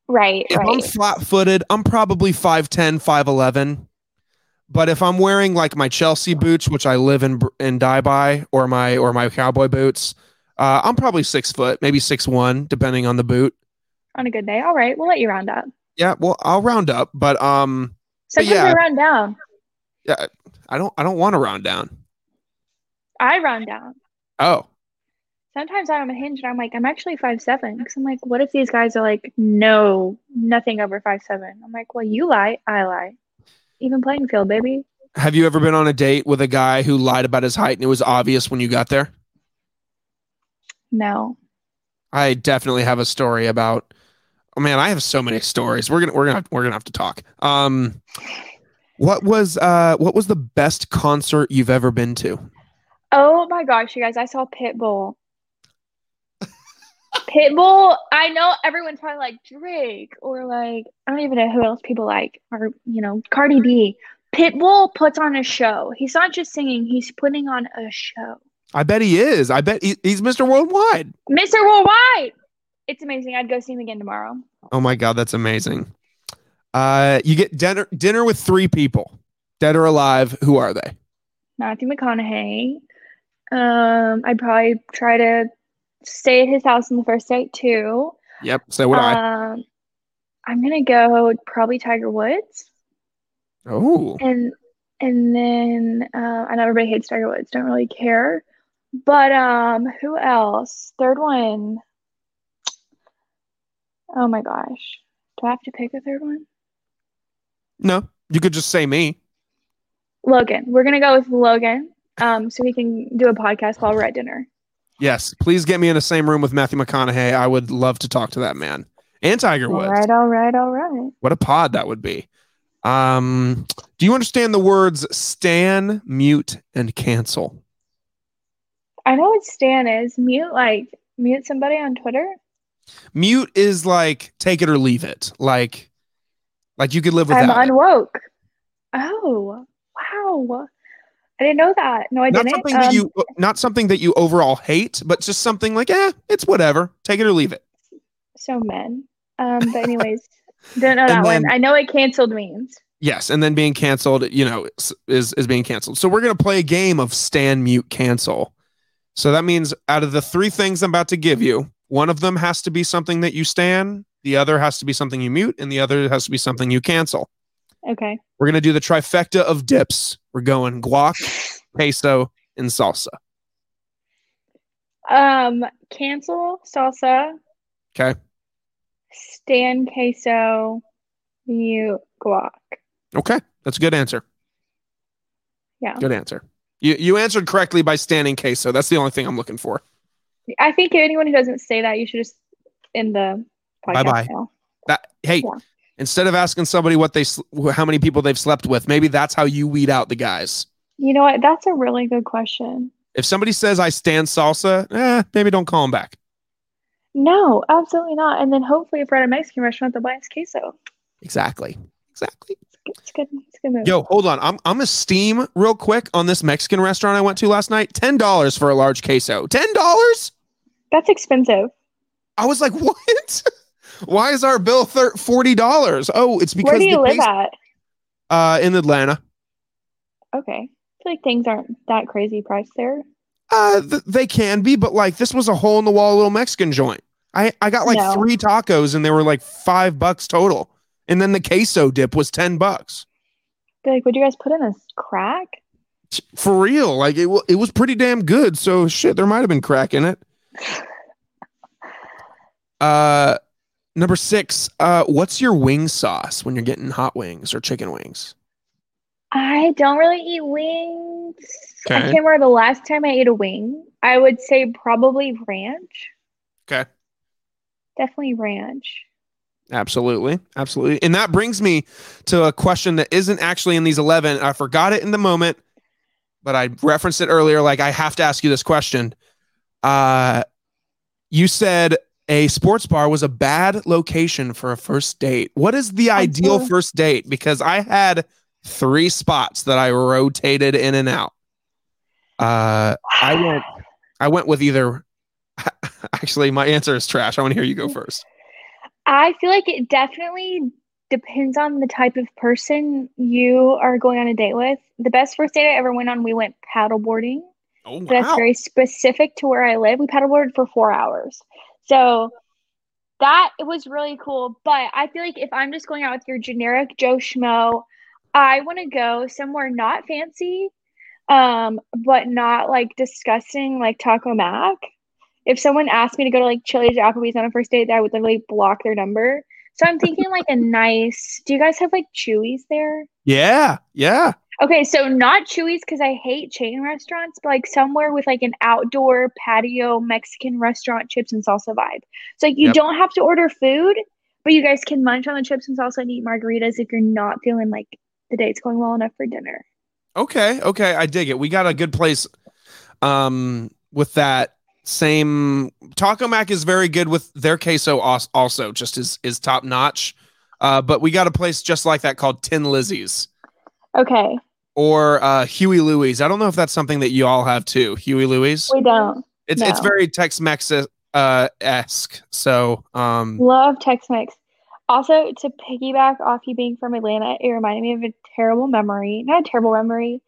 Right. If I'm flat-footed, I'm probably 5'10", 5'11". But if I'm wearing like my Chelsea boots, which I live and die by, or my cowboy boots, I'm probably 6 foot, maybe 6'1", depending on the boot. On a good day. All right. We'll let you round up. Yeah. Well, I'll round up, but sometimes I round down. Yeah. I don't want to round down. I round down. Oh. Sometimes I'm on Hinge and I'm like, I'm actually 5'7", because I'm like, what if these guys are like, no, nothing over 5'7"? I'm like, well, you lie, I lie. Even playing field, baby. Have you ever been on a date with a guy who lied about his height and it was obvious when you got there? No. I definitely have a story about. Oh man, I have so many stories. We're gonna have to talk. What was the best concert you've ever been to? Oh my gosh, you guys! I saw Pitbull. Pitbull, I know everyone's probably like Drake or like, I don't even know who else people like, or, Cardi B. Pitbull puts on a show. He's not just singing. He's putting on a show. I bet he is. I bet he's Mr. Worldwide. Mr. Worldwide. It's amazing. I'd go see him again tomorrow. Oh my God. That's amazing. You get dinner with three people, dead or alive. Who are they? Matthew McConaughey. I'd probably try to stay at his house on the first date too. Yep. So would I. I'm gonna go probably Tiger Woods. Oh. And then I know everybody hates Tiger Woods. Don't really care. But who else? Third one. Oh my gosh. Do I have to pick a third one? No, you could just say me. Logan. We're gonna go with Logan. So we can do a podcast while we're at dinner. Yes, please get me in the same room with Matthew McConaughey. I would love to talk to that man and Tiger Woods. All right. What a pod that would be. Do you understand the words stan, mute, and cancel? I know what stan is. Mute, like mute somebody on Twitter. Mute is like take it or leave it. Like you could live without. I'm unwoke. Oh, wow. I didn't know that. No, I didn't. Not something that you overall hate, but just something like, it's whatever. Take it or leave it. So men. But anyways, didn't know that one. I know what canceled means. Yes, and then being canceled, is being canceled. So we're going to play a game of stan, mute, cancel. So that means out of the three things I'm about to give you, one of them has to be something that you stan, the other has to be something you mute, and the other has to be something you cancel. Okay. We're going to do the trifecta of dips. We're going guac, queso, and salsa. Cancel salsa. Okay. Stan queso, mute guac. Okay. That's a good answer. Yeah. Good answer. You answered correctly by standing queso. That's the only thing I'm looking for. I think anyone who doesn't say that, you should just end the podcast now. Hey. Yeah. Instead of asking somebody what they, how many people they've slept with, maybe that's how you weed out the guys. You know what? That's a really good question. If somebody says I stan salsa, maybe don't call them back. No, absolutely not. And then hopefully if we're at a Mexican restaurant, they'll buy us queso. Exactly. It's good move. Yo, hold on. I'm gonna steam real quick on this Mexican restaurant I went to last night. $10 for a large queso. $10? That's expensive. I was like, what? Why is our bill $40? Oh, it's because. Where do you live at? In Atlanta. Okay. I feel like things aren't that crazy priced there. They can be, but like this was a hole in the wall little Mexican joint. I got like three tacos and they were like $5 total. And then the queso dip was $10. They're like, would you guys put in a crack? For real. Like it was pretty damn good. So shit, there might've been crack in it. Number 6, what's your wing sauce when you're getting hot wings or chicken wings? I don't really eat wings. Okay. I can't remember the last time I ate a wing. I would say probably ranch. Okay. Definitely ranch. Absolutely. And that brings me to a question that isn't actually in these 11. I forgot it in the moment, but I referenced it earlier. Like, I have to ask you this question. You said a sports bar was a bad location for a first date. What is the ideal first date? Because I had 3 spots that I rotated in and out. I went with either. Actually, my answer is trash. I want to hear you go first. I feel like it definitely depends on the type of person you are going on a date with. The best first date I ever went on, we went paddleboarding. Oh, wow. That's very specific to where I live. We paddleboarded for 4 hours. So that it was really cool. But I feel like if I'm just going out with your generic Joe Schmo, I want to go somewhere not fancy, but not like disgusting, like Taco Mac. If someone asked me to go to like Chili's or Applebee's on a first date, I would literally block their number. So I'm thinking like a nice, do you guys have like Chuy's there? Yeah. Okay. So not Chuy's because I hate chain restaurants, but like somewhere with like an outdoor patio, Mexican restaurant, chips and salsa vibe. So like you don't have to order food, but you guys can munch on the chips and salsa and eat margaritas if you're not feeling like the date's going well enough for dinner. Okay. I dig it. We got a good place with that. Same. Taco Mac is very good with their queso also just is top notch. But we got a place just like that called Tin Lizzie's. Okay. Or Huey Lewis. I don't know if that's something that you all have too. Huey Lewis. We don't. It's very Tex-Mex esque. So love Tex-Mex. Also, to piggyback off you being from Atlanta, it reminded me of a terrible memory. Not a terrible memory.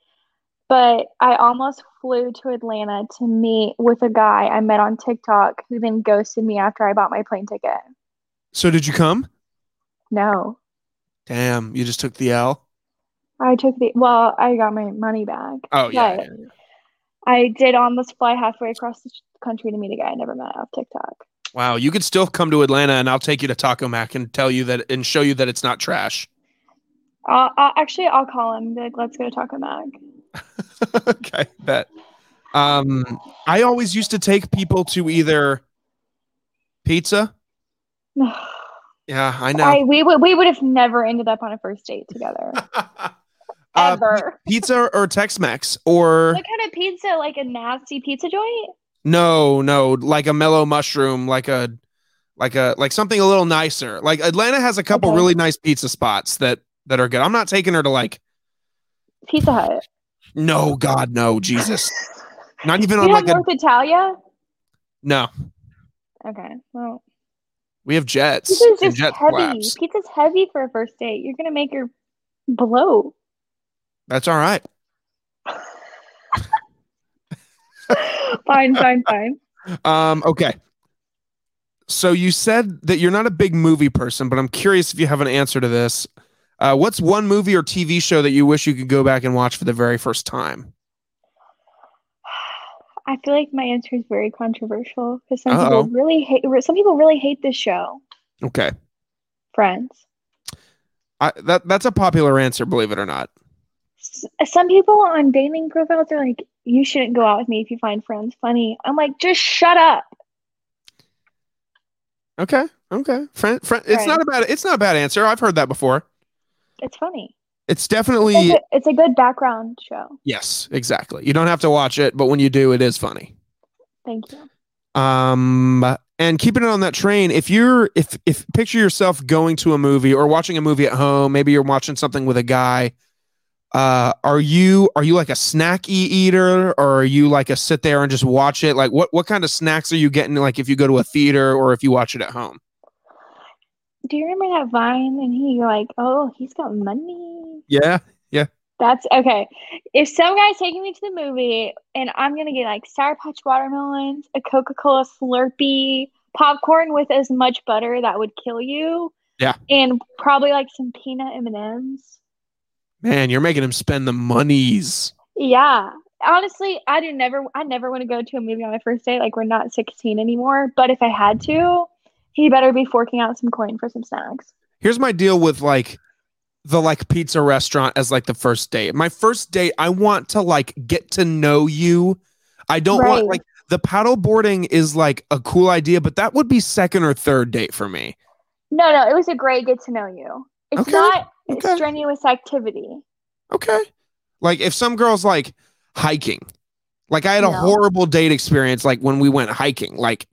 But I almost flew to Atlanta to meet with a guy I met on TikTok who then ghosted me after I bought my plane ticket. So did you come? No. Damn, you just took the L? Well, I got my money back. Oh, yeah. I did almost fly halfway across the country to meet a guy I never met off TikTok. Wow, you could still come to Atlanta and I'll take you to Taco Mac and tell you that and show you that it's not trash. I'll call him and be like, let's go to Taco Mac. Okay, bet. I always used to take people to either pizza. Yeah, I know. We would have never ended up on a first date together. Ever. Pizza or Tex-Mex or what kind of pizza? Like a nasty pizza joint? No, like a mellow mushroom, like something a little nicer. Like Atlanta has a couple really nice pizza spots that are good. I'm not taking her to like Pizza Hut. No, God, no, Jesus. Not even on like North Italia? No. Okay, well. We have Jets. Pizza's just jet heavy. Flaps. Pizza's heavy for a first date. You're going to make her blow. That's all right. Fine. Okay. So you said that you're not a big movie person, but I'm curious if you have an answer to this. What's one movie or TV show that you wish you could go back and watch for the very first time? I feel like my answer is very controversial because some people really hate this show. Okay. Friends. That's a popular answer, believe it or not. Some people on dating profiles are like, you shouldn't go out with me if you find Friends funny. I'm like, just shut up. Okay. Okay. Friend. It's not a bad answer. I've heard that before. It's funny. It's definitely... It's a good background show. Yes, exactly. You don't have to watch it, but when you do, it is funny. Thank you. And keeping it on that train, if picture yourself going to a movie or watching a movie at home, maybe you're watching something with a guy. Are you like a snacky eater, or are you like a sit there and just watch it? Like what kind of snacks are you getting? Like if you go to a theater or if you watch it at home? Do you remember that Vine? And you're like, oh, he's got money. Yeah. Yeah. That's okay. If some guy's taking me to the movie and I'm going to get like Sour Patch watermelons, a Coca-Cola Slurpee, popcorn with as much butter that would kill you. Yeah. And probably like some peanut M&Ms. Man, you're making him spend the monies. Yeah. Honestly, I never want to go to a movie on my first date. Like, we're not 16 anymore. But if I had to, he better be forking out some coin for some snacks. Here's my deal with like the like pizza restaurant as like the first date. My first date, I want to like get to know you. I don't want like the paddle boarding is like a cool idea, but that would be second or third date for me. No, it was a great get to know you. It's not strenuous activity. Okay. Like if some girl's like hiking, like I had a horrible date experience. Like when we went hiking, like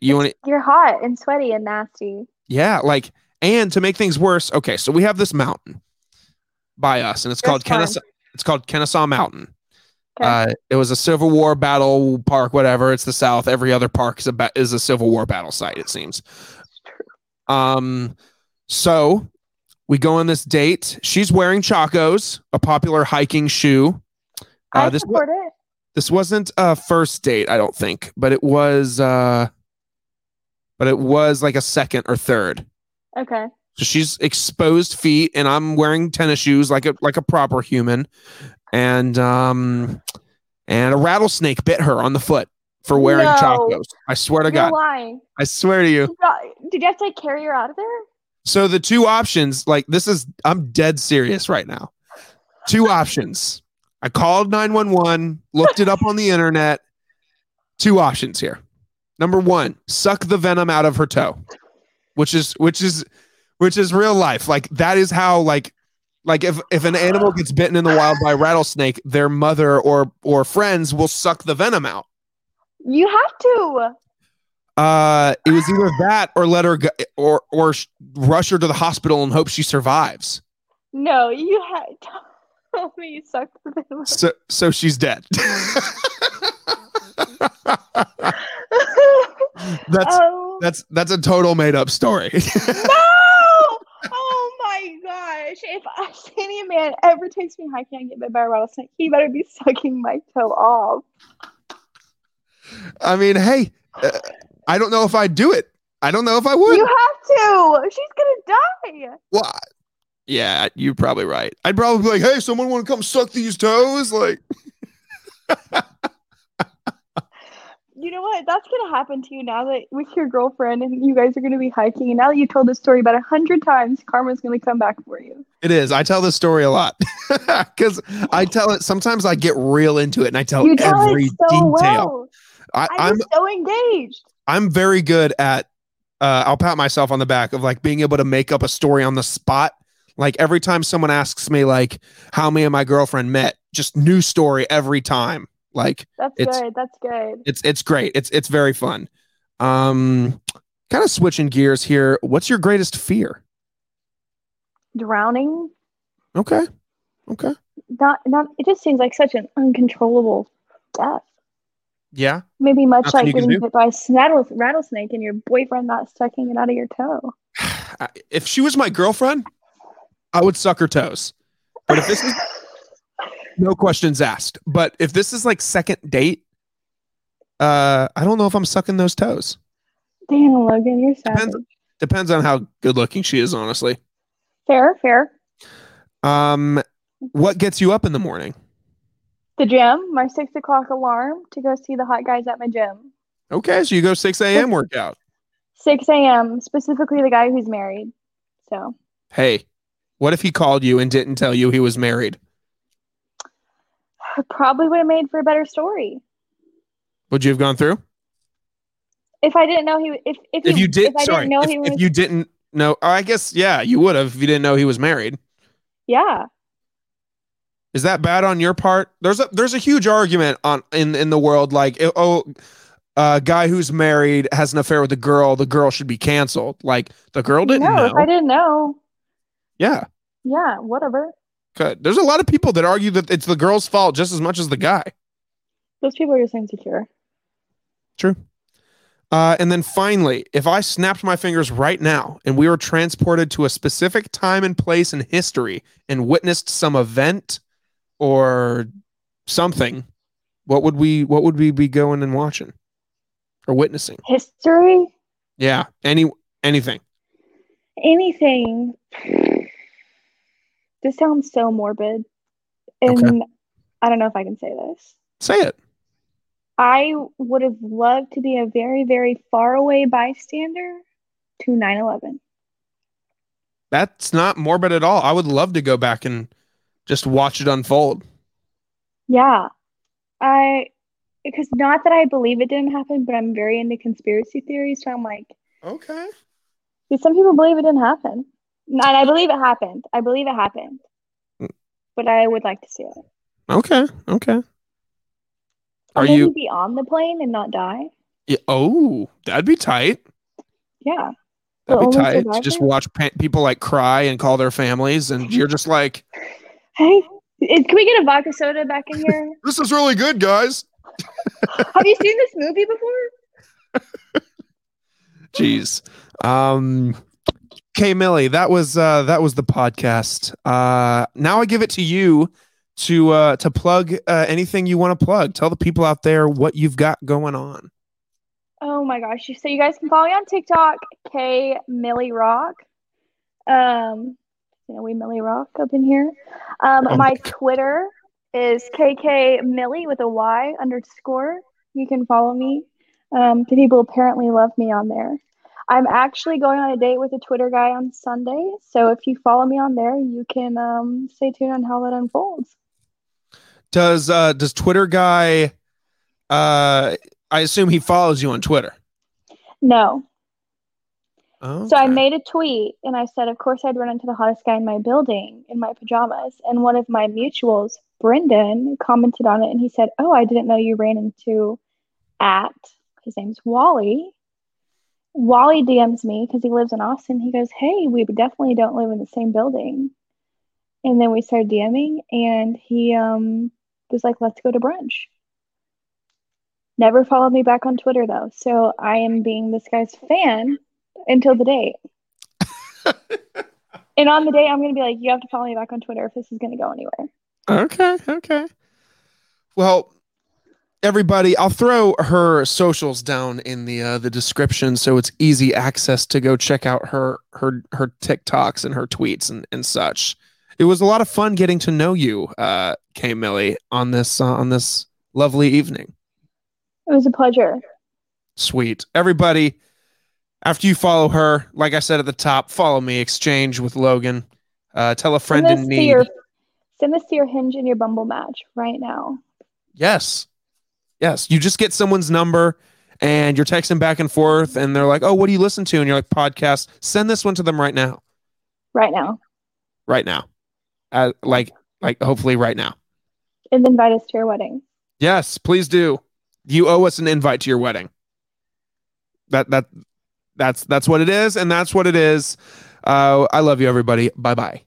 you're hot and sweaty and nasty. Yeah. Like, and to make things worse. Okay. So we have this mountain by us and it's called Kennesaw Mountain. Okay. It was a Civil War battle park, whatever. It's the South. Every other park is a Civil War battle site. It seems. So we go on this date. She's wearing Chacos, a popular hiking shoe. This wasn't a first date, I don't think, but it was like a second or third. Okay. So she's exposed feet, and I'm wearing tennis shoes like a proper human, and a rattlesnake bit her on the foot for wearing Chacos. I swear to God. You're lying. I swear to you. Did you have to like, carry her out of there? So the two options, like I'm dead serious right now. Two options. I called 911, looked it up on the internet. Two options here. Number one, suck the venom out of her toe, which is real life. Like that is how like if an animal gets bitten in the wild by a rattlesnake, their mother or friends will suck the venom out. You have to. It was either that or let her go, or rush her to the hospital and hope she survives. No, you had told me you sucked the venom. So she's dead. That's a total made up story. No! Oh my gosh! If any man ever takes me hiking and get bit by a rattlesnake, he better be sucking my toe off. I mean, hey. I don't know if I'd do it. I don't know if I would. You have to. She's going to die. Well, yeah, you're probably right. I'd probably be like, hey, someone want to come suck these toes? Like, you know what? That's going to happen to you now that with your girlfriend and you guys are going to be hiking. And now that you told this story about 100 times, karma's going to come back for you. It is. I tell this story a lot because I tell it. Sometimes I get real into it and I tell every so detail. Well. I'm so engaged. I'm very good at, I'll pat myself on the back of like being able to make up a story on the spot. Like every time someone asks me like how me and my girlfriend met, just new story every time. Like that's good. It's great. It's very fun. Kind of switching gears here. What's your greatest fear? Drowning. Okay. Not, it just seems like such an uncontrollable death. Yeah. Maybe much nothing like getting hit by a rattlesnake and your boyfriend not sucking it out of your toe. If she was my girlfriend, I would suck her toes. But if this is no questions asked. But if this is like second date, I don't know if I'm sucking those toes. Damn, Logan, you're sad. Depends on how good looking she is, honestly. Fair. What gets you up in the morning? The gym, my 6 o'clock alarm to go see the hot guys at my gym. Okay, so you go 6 a.m. workout. 6 a.m. specifically the guy who's married. So hey, what if he called you and didn't tell you he was married? Probably would have made for a better story. Would you have gone through? If I didn't know he, if you did, if sorry, know if, he was, if you didn't know, I guess yeah, you would have if you didn't know he was married. Yeah. Is that bad on your part? There's a huge argument on in the world like, oh, a guy who's married has an affair with a girl. The girl should be canceled. Like the girl didn't know. If I didn't know. Yeah. Yeah. Whatever. Good. There's a lot of people that argue that it's the girl's fault just as much as the guy. Those people are just insecure. True. And then finally, if I snapped my fingers right now and we were transported to a specific time and place in history and witnessed some event or something, what would we be going and watching or witnessing? History? Yeah. Anything. Anything. This sounds so morbid. And okay. I don't know if I can say this. Say it. I would have loved to be a very, very far away bystander to 9/11. That's not morbid at all. I would love to go back and just watch it unfold. Yeah. Because not that I believe it didn't happen, but I'm very into conspiracy theories. So I'm like, okay. Some people believe it didn't happen. And I believe it happened. I believe it happened. But I would like to see it. Okay. Are you be on the plane and not die? Yeah, oh, that'd be tight. Yeah. That'd be tight. Just watch people like cry and call their families. And you're just like, hey, can we get a vodka soda back in here? This is really good, guys. Have you seen this movie before? Jeez. K Millie, that was the podcast. Now I give it to you. To plug anything you want to plug. Tell the people out there what you've got going on. Oh my gosh. So you guys can follow me on TikTok, K Millie Rock. We Millie Rock up in here. My Twitter is KK Millie with a Y _. You can follow me. The people apparently love me on there. I'm actually going on a date with a Twitter guy on Sunday. So if you follow me on there, you can stay tuned on how that unfolds. Does Twitter guy, I assume he follows you on Twitter? No. Okay. So I made a tweet and I said, of course I'd run into the hottest guy in my building in my pajamas. And one of my mutuals, Brendan, commented on it and he said, oh, I didn't know you ran into his name's Wally. Wally DMs me because he lives in Austin. He goes, hey, we definitely don't live in the same building. And then we started DMing and he was like, let's go to brunch. Never followed me back on Twitter though. So I am being this guy's fan until the date. And on the date, I'm going to be like, you have to follow me back on Twitter if this is going to go anywhere. Okay. Well, everybody, I'll throw her socials down in the description so it's easy access to go check out her TikToks and her tweets and such. It was a lot of fun getting to know you, K Millie, on this lovely evening. It was a pleasure. Sweet. Everybody, after you follow her, like I said at the top, follow me, exchange with Logan. Tell a friend in need. Send this to your Hinge and your Bumble match right now. Yes. You just get someone's number and you're texting back and forth and they're like, oh, what do you listen to? And you're like, podcast. Send this one to them right now. Right now. Like hopefully right now. And invite us to your wedding. Yes, please do. You owe us an invite to your wedding. That's what it is. I love you, everybody. Bye-bye.